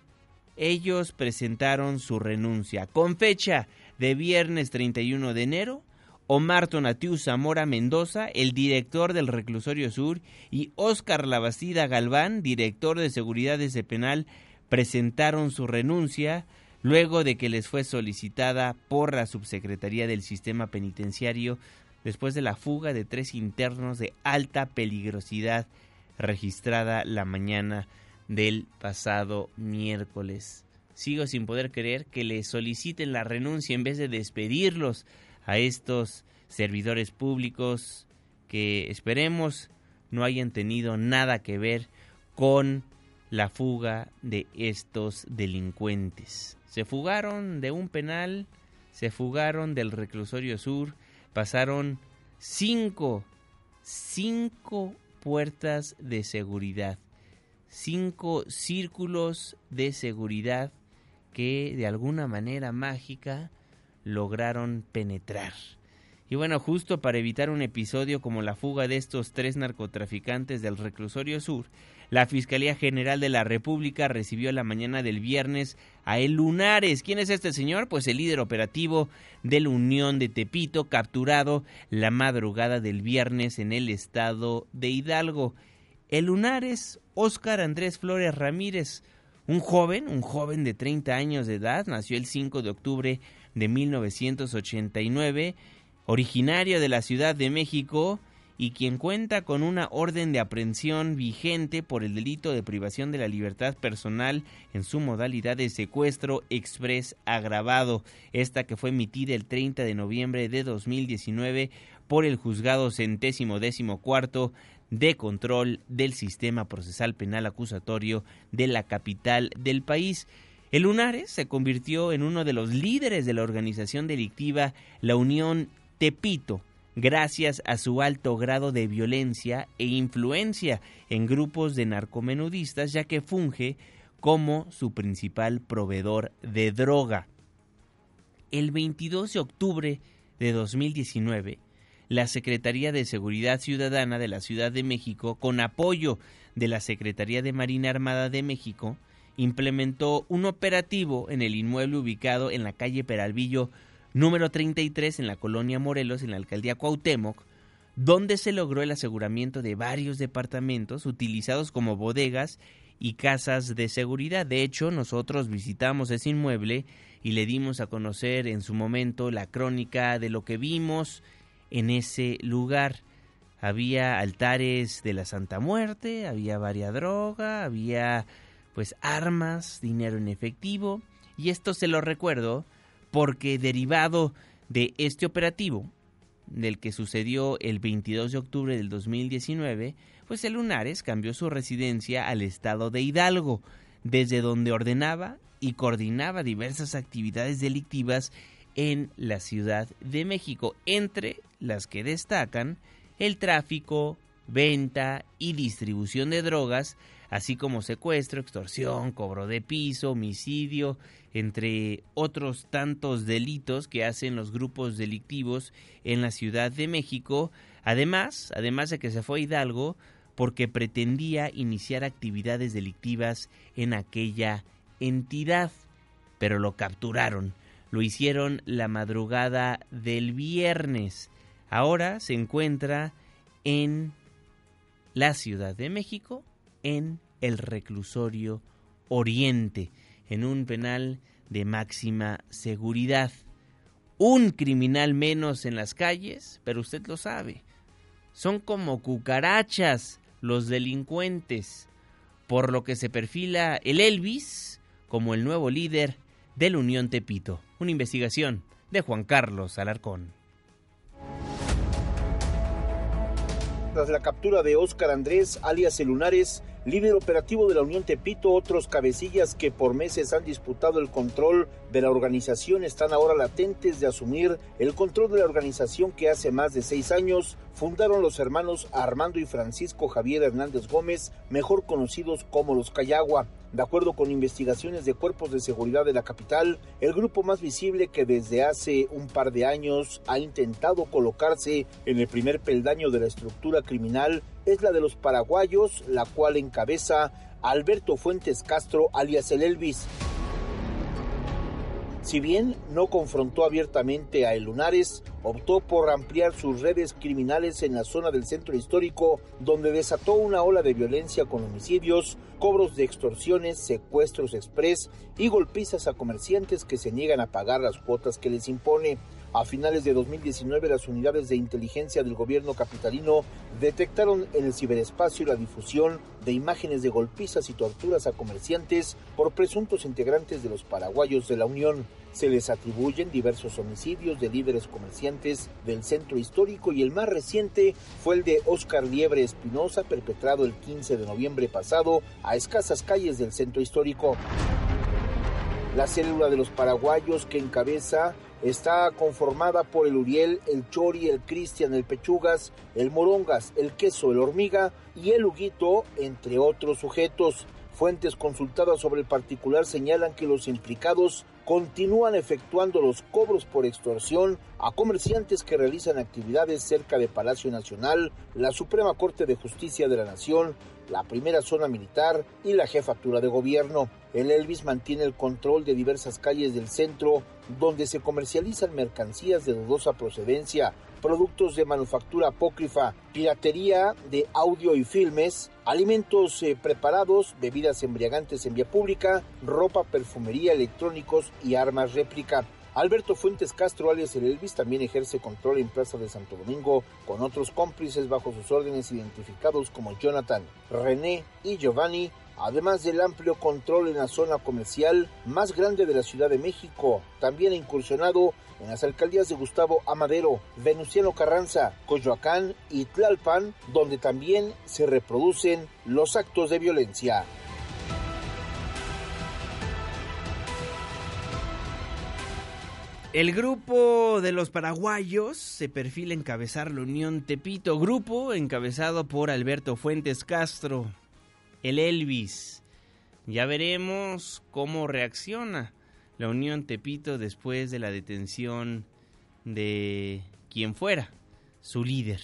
ellos presentaron su renuncia con fecha de viernes treinta y uno de enero. Omar Tonatiu Zamora Mendoza, el director del Reclusorio Sur, y Óscar Labastida Galván, director de Seguridad de ese penal, presentaron su renuncia luego de que les fue solicitada por la Subsecretaría del Sistema Penitenciario después de la fuga de tres internos de alta peligrosidad registrada la mañana del pasado miércoles. Sigo sin poder creer que les soliciten la renuncia en vez de despedirlos a estos servidores públicos que esperemos no hayan tenido nada que ver con la fuga de estos delincuentes. Se fugaron de un penal, se fugaron del Reclusorio Sur, pasaron cinco, cinco puertas de seguridad, cinco círculos de seguridad que de alguna manera mágica lograron penetrar. Y bueno, justo para evitar un episodio como la fuga de estos tres narcotraficantes del Reclusorio Sur, la Fiscalía General de la República recibió la mañana del viernes a El Lunares. ¿Quién es este señor? Pues el líder operativo de la Unión de Tepito, capturado la madrugada del viernes en el estado de Hidalgo. El Lunares, Oscar Andrés Flores Ramírez, un joven, un joven de treinta años de edad, nació el cinco de octubre de mil novecientos ochenta y nueve, originario de la Ciudad de México y quien cuenta con una orden de aprehensión vigente por el delito de privación de la libertad personal en su modalidad de secuestro exprés agravado, esta que fue emitida el treinta de noviembre de dos mil diecinueve por el juzgado centésimo décimo cuarto de control del sistema procesal penal acusatorio de la capital del país. El Lunares se convirtió en uno de los líderes de la organización delictiva La Unión Tepito, gracias a su alto grado de violencia e influencia en grupos de narcomenudistas, ya que funge como su principal proveedor de droga. El veintidós de octubre de dos mil diecinueve, la Secretaría de Seguridad Ciudadana de la Ciudad de México, con apoyo de la Secretaría de Marina Armada de México, implementó un operativo en el inmueble ubicado en la calle Peralvillo número treinta y tres en la colonia Morelos, en la alcaldía Cuauhtémoc, donde se logró el aseguramiento de varios departamentos utilizados como bodegas y casas de seguridad. De hecho, nosotros visitamos ese inmueble y le dimos a conocer en su momento la crónica de lo que vimos en ese lugar. Había altares de la Santa Muerte, había varia droga, había pues armas, dinero en efectivo, y esto se lo recuerdo porque derivado de este operativo, del que sucedió el veintidós de octubre del dos mil diecinueve, pues el Lunares cambió su residencia al estado de Hidalgo, desde donde ordenaba y coordinaba diversas actividades delictivas en la Ciudad de México, entre las que destacan el tráfico, venta y distribución de drogas, así como secuestro, extorsión, cobro de piso, homicidio, entre otros tantos delitos que hacen los grupos delictivos en la Ciudad de México. Además, además de que se fue a Hidalgo porque pretendía iniciar actividades delictivas en aquella entidad, pero lo capturaron. Lo hicieron la madrugada del viernes. Ahora se encuentra en la Ciudad de México, en el Reclusorio Oriente, en un penal de máxima seguridad. Un criminal menos en las calles, pero usted lo sabe, son como cucarachas los delincuentes, por lo que se perfila el Elvis como el nuevo líder de la Unión Tepito. Una investigación de Juan Carlos Alarcón. Tras la captura de Óscar Andrés, alias El Lunares, líder operativo de la Unión Tepito, otros cabecillas que por meses han disputado el control de la organización están ahora latentes de asumir el control de la organización que hace más de seis años fundaron los hermanos Armando y Francisco Javier Hernández Gómez, mejor conocidos como los Cayagua. De acuerdo con investigaciones de cuerpos de seguridad de la capital, el grupo más visible que desde hace un par de años ha intentado colocarse en el primer peldaño de la estructura criminal es la de los paraguayos, la cual encabeza Alberto Fuentes Castro, alias el Elvis. Si bien no confrontó abiertamente a El Lunares, optó por ampliar sus redes criminales en la zona del centro histórico, donde desató una ola de violencia con homicidios, cobros de extorsiones, secuestros express y golpizas a comerciantes que se niegan a pagar las cuotas que les impone. A finales de dos mil diecinueve, las unidades de inteligencia del gobierno capitalino detectaron en el ciberespacio la difusión de imágenes de golpizas y torturas a comerciantes por presuntos integrantes de los paraguayos de la Unión. Se les atribuyen diversos homicidios de líderes comerciantes del centro histórico y el más reciente fue el de Oscar Liebre Espinosa, perpetrado el quince de noviembre pasado a escasas calles del centro histórico. La célula de los paraguayos que encabeza está conformada por el Uriel, el Chori, el Cristian, el Pechugas, el Morongas, el Queso, el Hormiga y el Huguito, entre otros sujetos. Fuentes consultadas sobre el particular señalan que los implicados continúan efectuando los cobros por extorsión a comerciantes que realizan actividades cerca de Palacio Nacional, la Suprema Corte de Justicia de la Nación, la primera zona militar y la jefatura de gobierno. El Elvis mantiene el control de diversas calles del centro donde se comercializan mercancías de dudosa procedencia, productos de manufactura apócrifa, piratería de audio y filmes, alimentos eh, preparados, bebidas embriagantes en vía pública, ropa, perfumería, electrónicos y armas réplica. Alberto Fuentes Castro, alias el Elvis, también ejerce control en Plaza de Santo Domingo con otros cómplices bajo sus órdenes identificados como Jonathan, René y Giovanni, además del amplio control en la zona comercial más grande de la Ciudad de México. También ha incursionado en las alcaldías de Gustavo Amadero, Venustiano Carranza, Coyoacán y Tlalpan, donde también se reproducen los actos de violencia. El grupo de los paraguayos se perfila encabezar la Unión Tepito, grupo encabezado por Alberto Fuentes Castro, el Elvis. Ya veremos cómo reacciona la Unión Tepito después de la detención de quien fuera su líder.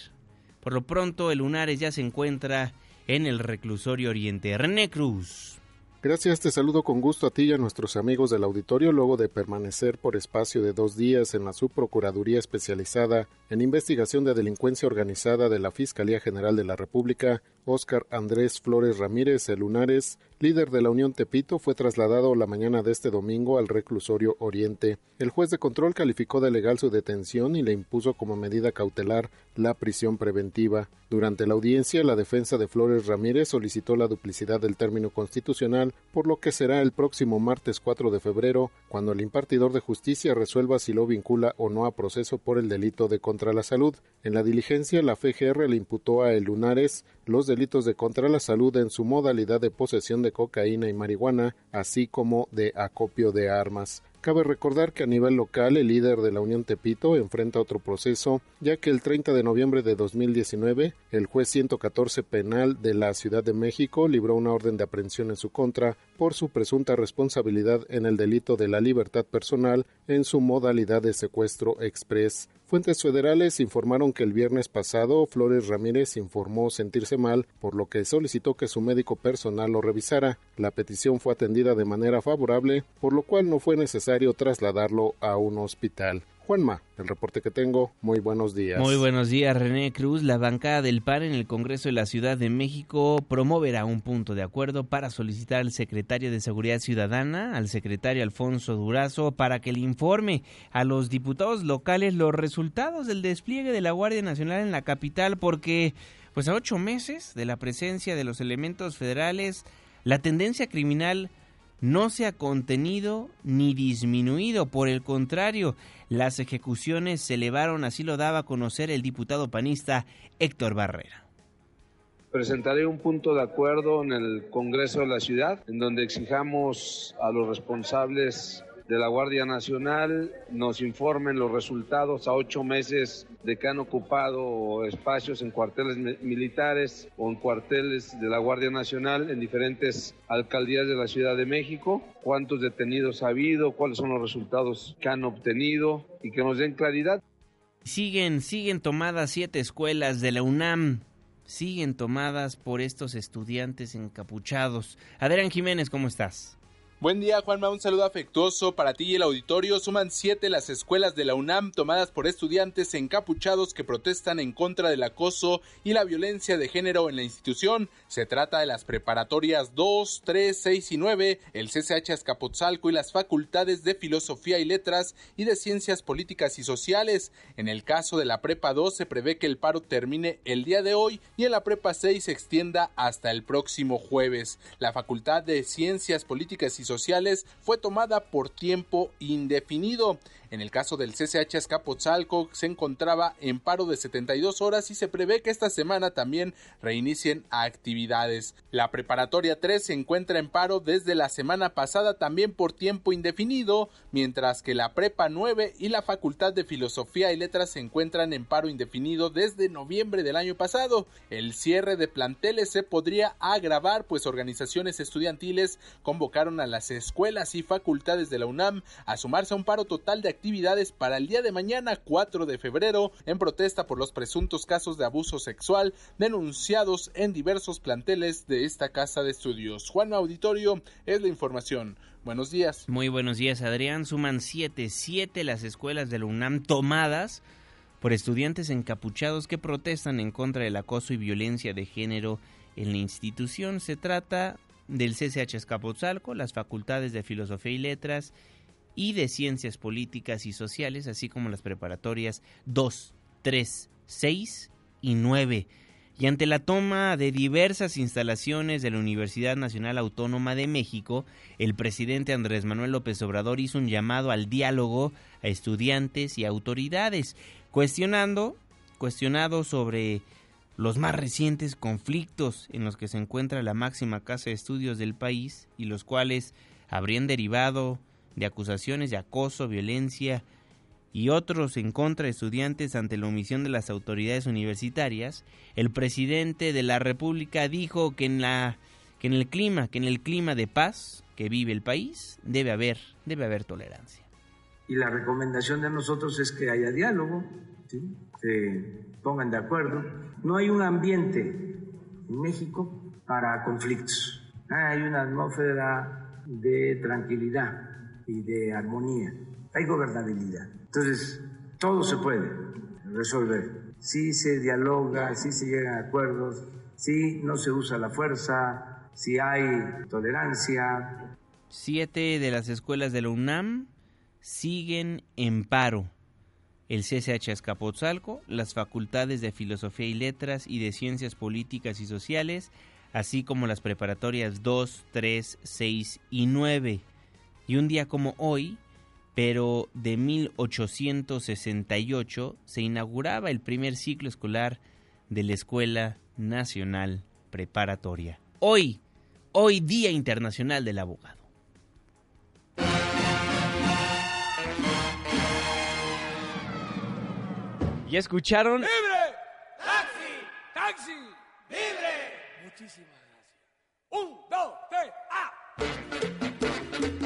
Por lo pronto, el Lunares ya se encuentra en el reclusorio Oriente. René Cruz. Gracias, te saludo con gusto a ti y a nuestros amigos del auditorio luego de permanecer por espacio de dos días en la Subprocuraduría Especializada en Investigación de Delincuencia Organizada de la Fiscalía General de la República. Oscar Andrés Flores Ramírez, el Lunares, líder de la Unión Tepito, fue trasladado la mañana de este domingo al reclusorio Oriente. El juez de control calificó de legal su detención y le impuso como medida cautelar la prisión preventiva. Durante la audiencia, la defensa de Flores Ramírez solicitó la duplicidad del término constitucional, por lo que será el próximo martes cuatro de febrero, cuando el impartidor de justicia resuelva si lo vincula o no a proceso por el delito de contra la salud. En la diligencia, la F G R le imputó a el Lunares los delitos de contra la salud en su modalidad de posesión de cocaína y marihuana, así como de acopio de armas. Cabe recordar que a nivel local el líder de la Unión Tepito enfrenta otro proceso, ya que el treinta de noviembre de dos mil diecinueve el juez ciento catorce penal de la Ciudad de México libró una orden de aprehensión en su contra por su presunta responsabilidad en el delito de la libertad personal en su modalidad de secuestro express. Fuentes federales informaron que el viernes pasado Flores Ramírez informó sentirse mal, por lo que solicitó que su médico personal lo revisara. La petición fue atendida de manera favorable, por lo cual no fue necesario trasladarlo a un hospital. Juanma, el reporte que tengo. Muy buenos días. Muy buenos días, René Cruz. La bancada del P A N en el Congreso de la Ciudad de México promoverá un punto de acuerdo para solicitar al secretario de Seguridad Ciudadana, al secretario Alfonso Durazo, para que le informe a los diputados locales los resultados del despliegue de la Guardia Nacional en la capital, porque pues a ocho meses de la presencia de los elementos federales, la tendencia criminal no se ha contenido ni disminuido. Por el contrario, las ejecuciones se elevaron, así lo daba a conocer el diputado panista Héctor Barrera. Presentaré un punto de acuerdo en el Congreso de la Ciudad, en donde exijamos a los responsables de la Guardia Nacional nos informen los resultados a ocho meses de que han ocupado espacios en cuarteles militares o en cuarteles de la Guardia Nacional en diferentes alcaldías de la Ciudad de México, cuántos detenidos ha habido, cuáles son los resultados que han obtenido y que nos den claridad. Siguen, siguen tomadas siete escuelas de la UNAM, siguen tomadas por estos estudiantes encapuchados. Adrián Jiménez, ¿cómo estás? Buen día, Juanma, un saludo afectuoso para ti y el auditorio. Suman siete las escuelas de la UNAM tomadas por estudiantes encapuchados que protestan en contra del acoso y la violencia de género en la institución. Se trata de las preparatorias dos, tres, seis y nueve, el C C H Azcapotzalco y las facultades de Filosofía y Letras y de Ciencias Políticas y Sociales. En el caso de la prepa dos se prevé que el paro termine el día de hoy y en la prepa seis se extienda hasta el próximo jueves. La facultad de Ciencias Políticas y Sociales Sociales fue tomada por tiempo indefinido. En el caso del C C H Azcapotzalco se encontraba en paro de setenta y dos horas y se prevé que esta semana también reinicien actividades. La preparatoria tres se encuentra en paro desde la semana pasada también por tiempo indefinido, mientras que la prepa nueve y la Facultad de Filosofía y Letras se encuentran en paro indefinido desde noviembre del año pasado. El cierre de planteles se podría agravar, pues organizaciones estudiantiles convocaron a la las escuelas y facultades de la UNAM a sumarse a un paro total de actividades para el día de mañana, cuatro de febrero, en protesta por los presuntos casos de abuso sexual denunciados en diversos planteles de esta casa de estudios. Juan Auditorio, es la información. Buenos días. Muy buenos días, Adrián. Suman siete, siete las escuelas de la UNAM tomadas por estudiantes encapuchados que protestan en contra del acoso y violencia de género en la institución. Se trata del C C H Azcapotzalco, las facultades de Filosofía y Letras y de Ciencias Políticas y Sociales, así como las preparatorias dos, tres, seis y nueve. Y ante la toma de diversas instalaciones de la Universidad Nacional Autónoma de México, el presidente Andrés Manuel López Obrador hizo un llamado al diálogo a estudiantes y autoridades, cuestionando, cuestionado sobre los más recientes conflictos en los que se encuentra la máxima casa de estudios del país y los cuales habrían derivado de acusaciones de acoso, violencia y otros en contra de estudiantes ante la omisión de las autoridades universitarias, el presidente de la República dijo que en la que en el clima, que en el clima de paz que vive el país debe haber, debe haber tolerancia. Y la recomendación de nosotros es que haya diálogo, ¿sí? Se pongan de acuerdo. No hay un ambiente en México para conflictos. Hay una atmósfera de tranquilidad y de armonía. Hay gobernabilidad. Entonces, todo se puede resolver. Si se dialoga, si se llegan a acuerdos, si no se usa la fuerza, si hay tolerancia. Siete de las escuelas de la UNAM siguen en paro. El C C H Azcapotzalco, las facultades de Filosofía y Letras y de Ciencias Políticas y Sociales, así como las preparatorias dos, tres, seis y nueve. Y un día como hoy, pero de mil ochocientos sesenta y ocho, se inauguraba el primer ciclo escolar de la Escuela Nacional Preparatoria. Hoy, hoy Día Internacional del Abogado. ¿Ya escucharon? ¡Libre! ¡Taxi! ¡Taxi! ¡Libre! Muchísimas gracias. ¡Un, dos, tres, ah!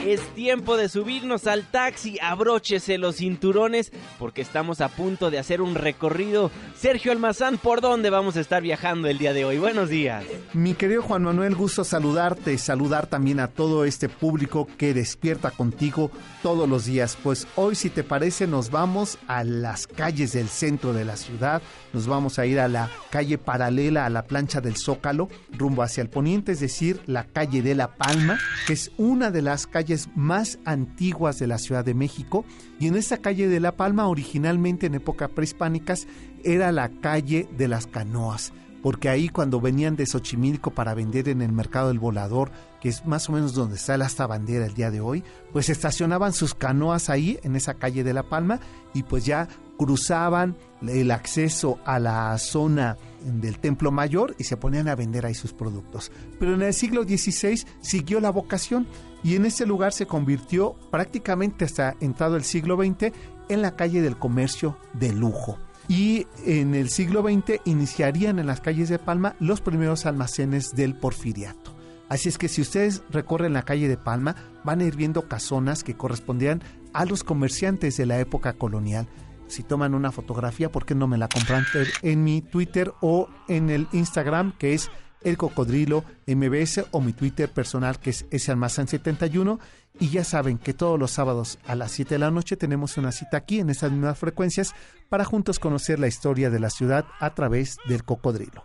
Es tiempo de subirnos al taxi. Abróchese los cinturones porque estamos a punto de hacer un recorrido. Sergio Almazán, ¿por dónde vamos a estar viajando el día de hoy? Buenos días. Mi querido Juan Manuel, gusto saludarte. Saludar también a todo este público que despierta contigo todos los días. Pues hoy, si te parece, nos vamos a las calles del centro de la ciudad. Nos vamos a ir a la calle paralela a la plancha del Zócalo, rumbo hacia el poniente, es decir, la calle de La Palma, que es una de las calles más antiguas de la Ciudad de México. Y en esta calle de La Palma, originalmente en época prehispánicas, era la calle de las canoas, porque ahí cuando venían de Xochimilco para vender en el mercado del Volador, que es más o menos donde está el asta bandera el día de hoy, pues estacionaban sus canoas ahí en esa calle de La Palma y pues ya cruzaban el acceso a la zona del Templo Mayor y se ponían a vender ahí sus productos. Pero en el siglo dieciséis siguió la vocación y en ese lugar se convirtió prácticamente hasta entrado el siglo veinte en la calle del comercio de lujo. Y en el siglo veinte iniciarían en las calles de Palma los primeros almacenes del Porfiriato. Así es que si ustedes recorren la calle de Palma, van a ir viendo casonas que correspondían a los comerciantes de la época colonial. Si toman una fotografía, ¿por qué no me la compran en mi Twitter o en el Instagram, que es El Cocodrilo M B S, o mi Twitter personal, que es ese almazán setenta y uno? Y ya saben que todos los sábados a las siete de la noche tenemos una cita aquí en estas mismas frecuencias para juntos conocer la historia de la ciudad a través del Cocodrilo.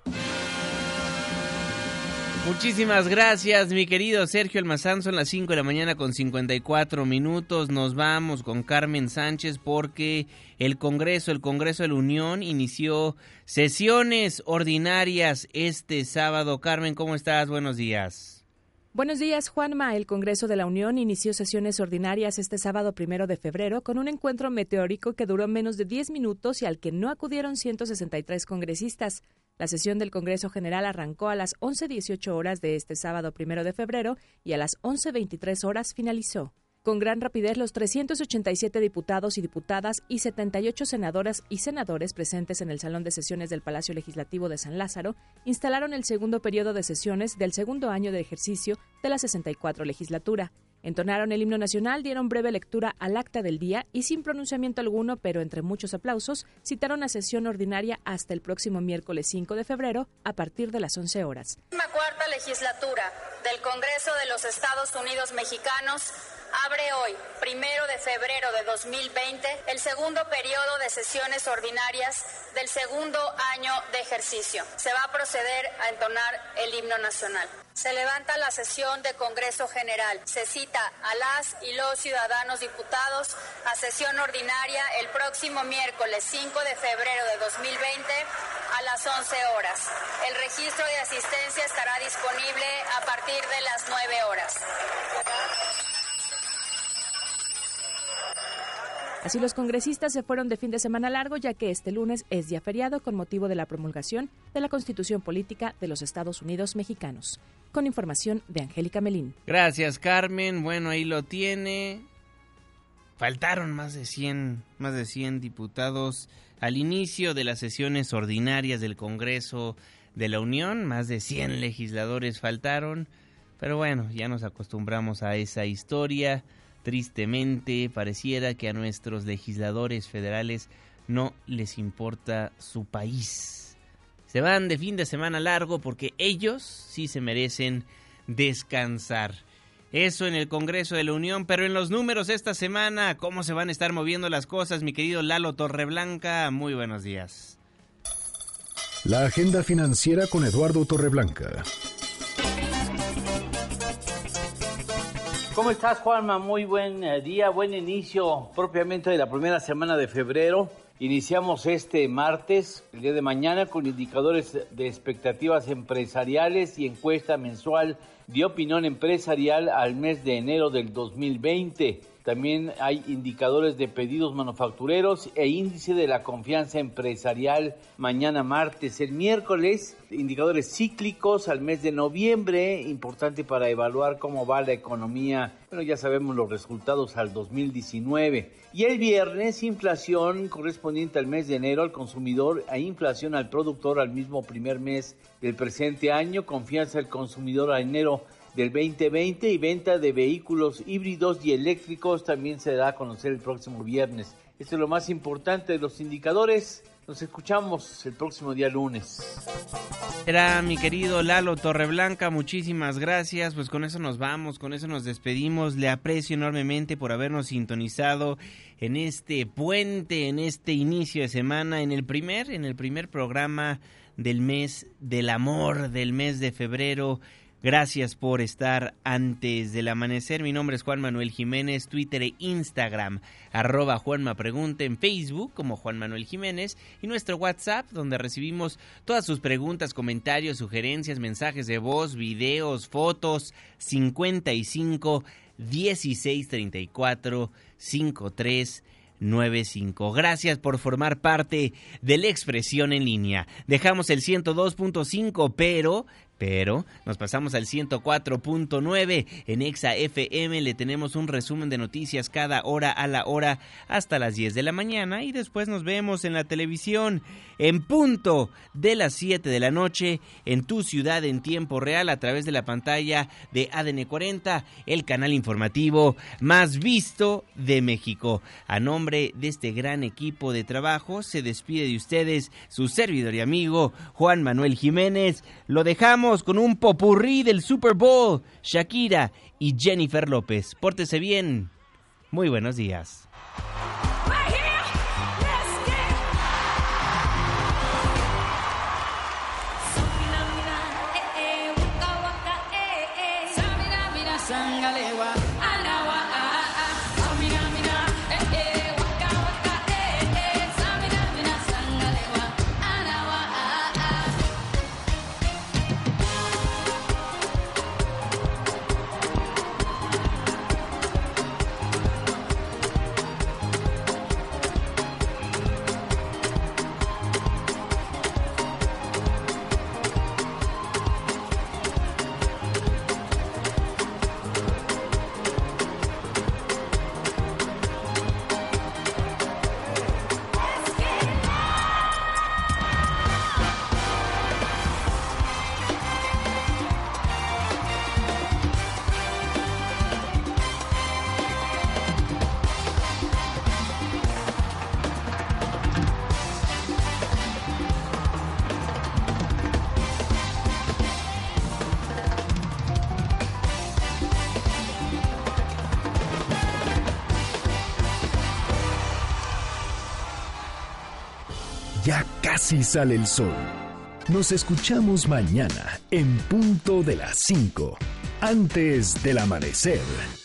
Muchísimas gracias, mi querido Sergio Almazán. Son las cinco de la mañana con cincuenta y cuatro minutos. Nos vamos con Carmen Sánchez porque el Congreso, el Congreso de la Unión, inició sesiones ordinarias este sábado. Carmen, ¿cómo estás? Buenos días. Buenos días, Juanma. El Congreso de la Unión inició sesiones ordinarias este sábado primero de febrero con un encuentro meteórico que duró menos de diez minutos y al que no acudieron ciento sesenta y tres congresistas. La sesión del Congreso General arrancó a las once dieciocho horas de este sábado primero de febrero y a las once veintitrés horas finalizó. Con gran rapidez, los trescientos ochenta y siete diputados y diputadas y setenta y ocho senadoras y senadores presentes en el Salón de Sesiones del Palacio Legislativo de San Lázaro instalaron el segundo periodo de sesiones del segundo año de ejercicio de la sesenta y cuatro legislatura. Entonaron el himno nacional, dieron breve lectura al acta del día y sin pronunciamiento alguno, pero entre muchos aplausos, citaron a sesión ordinaria hasta el próximo miércoles cinco de febrero a partir de las once horas. La cuarta legislatura del Congreso de los Estados Unidos Mexicanos abre hoy, primero de febrero de dos mil veinte, el segundo periodo de sesiones ordinarias del segundo año de ejercicio. Se va a proceder a entonar el himno nacional. Se levanta la sesión de Congreso General. Se cita a las y los ciudadanos diputados a sesión ordinaria el próximo miércoles cinco de febrero de dos mil veinte a las once horas. El registro de asistencia estará disponible a partir de las nueve horas. Así los congresistas se fueron de fin de semana largo, ya que este lunes es día feriado con motivo de la promulgación de la Constitución Política de los Estados Unidos Mexicanos. Con información de Angélica Melín. Gracias, Carmen. Bueno, ahí lo tiene. Faltaron más de cien, más de cien diputados al inicio de las sesiones ordinarias del Congreso de la Unión. Más de cien legisladores faltaron. Pero bueno, ya nos acostumbramos a esa historia. Tristemente, pareciera que a nuestros legisladores federales no les importa su país. Se van de fin de semana largo porque ellos sí se merecen descansar. Eso en el Congreso de la Unión, pero en los números esta semana, ¿cómo se van a estar moviendo las cosas, mi querido Lalo Torreblanca? Muy buenos días. La agenda financiera con Eduardo Torreblanca. ¿Cómo estás, Juanma? Muy buen día, buen inicio propiamente de la primera semana de febrero. Iniciamos este martes, el día de mañana, con indicadores de expectativas empresariales y encuesta mensual de opinión empresarial al mes de enero del dos mil veinte. También hay indicadores de pedidos manufactureros e índice de la confianza empresarial mañana martes. El miércoles, indicadores cíclicos al mes de noviembre, importante para evaluar cómo va la economía. Bueno, ya sabemos los resultados al dos mil diecinueve. Y el viernes, inflación correspondiente al mes de enero al consumidor e inflación al productor al mismo primer mes del presente año, confianza del consumidor a enero del veinte veinte y venta de vehículos híbridos y eléctricos también se dará a conocer el próximo viernes. Esto es lo más importante de los indicadores. Nos escuchamos el próximo día lunes. Era mi querido Lalo Torreblanca, muchísimas gracias. Pues con eso nos vamos, con eso nos despedimos. Le aprecio enormemente por habernos sintonizado en este puente, en este inicio de semana, en el primer, en el primer programa del mes del amor, del mes de febrero. Gracias por estar antes del amanecer. Mi nombre es Juan Manuel Jiménez, Twitter e Instagram, arroba Juanma Pregunta, en Facebook como Juan Manuel Jiménez y nuestro WhatsApp, donde recibimos todas sus preguntas, comentarios, sugerencias, mensajes de voz, videos, fotos, cincuenta y cinco dieciséis treinta y cuatro cincuenta y tres noventa y cinco. Gracias por formar parte de La Expresión en Línea. Dejamos el ciento dos punto cinco, pero... Pero nos pasamos al ciento cuatro punto nueve. En Exa F M le tenemos un resumen de noticias cada hora a la hora hasta las diez de la mañana. Y después nos vemos en la televisión en punto de las siete de la noche en tu ciudad en tiempo real a través de la pantalla de A D N cuarenta, el canal informativo más visto de México. A nombre de este gran equipo de trabajo se despide de ustedes su servidor y amigo Juan Manuel Jiménez. Lo dejamos con un popurrí del Super Bowl, Shakira y Jennifer López. Pórtese bien. Muy buenos días. Casi sale el sol. Nos escuchamos mañana en punto de las cinco, antes del amanecer.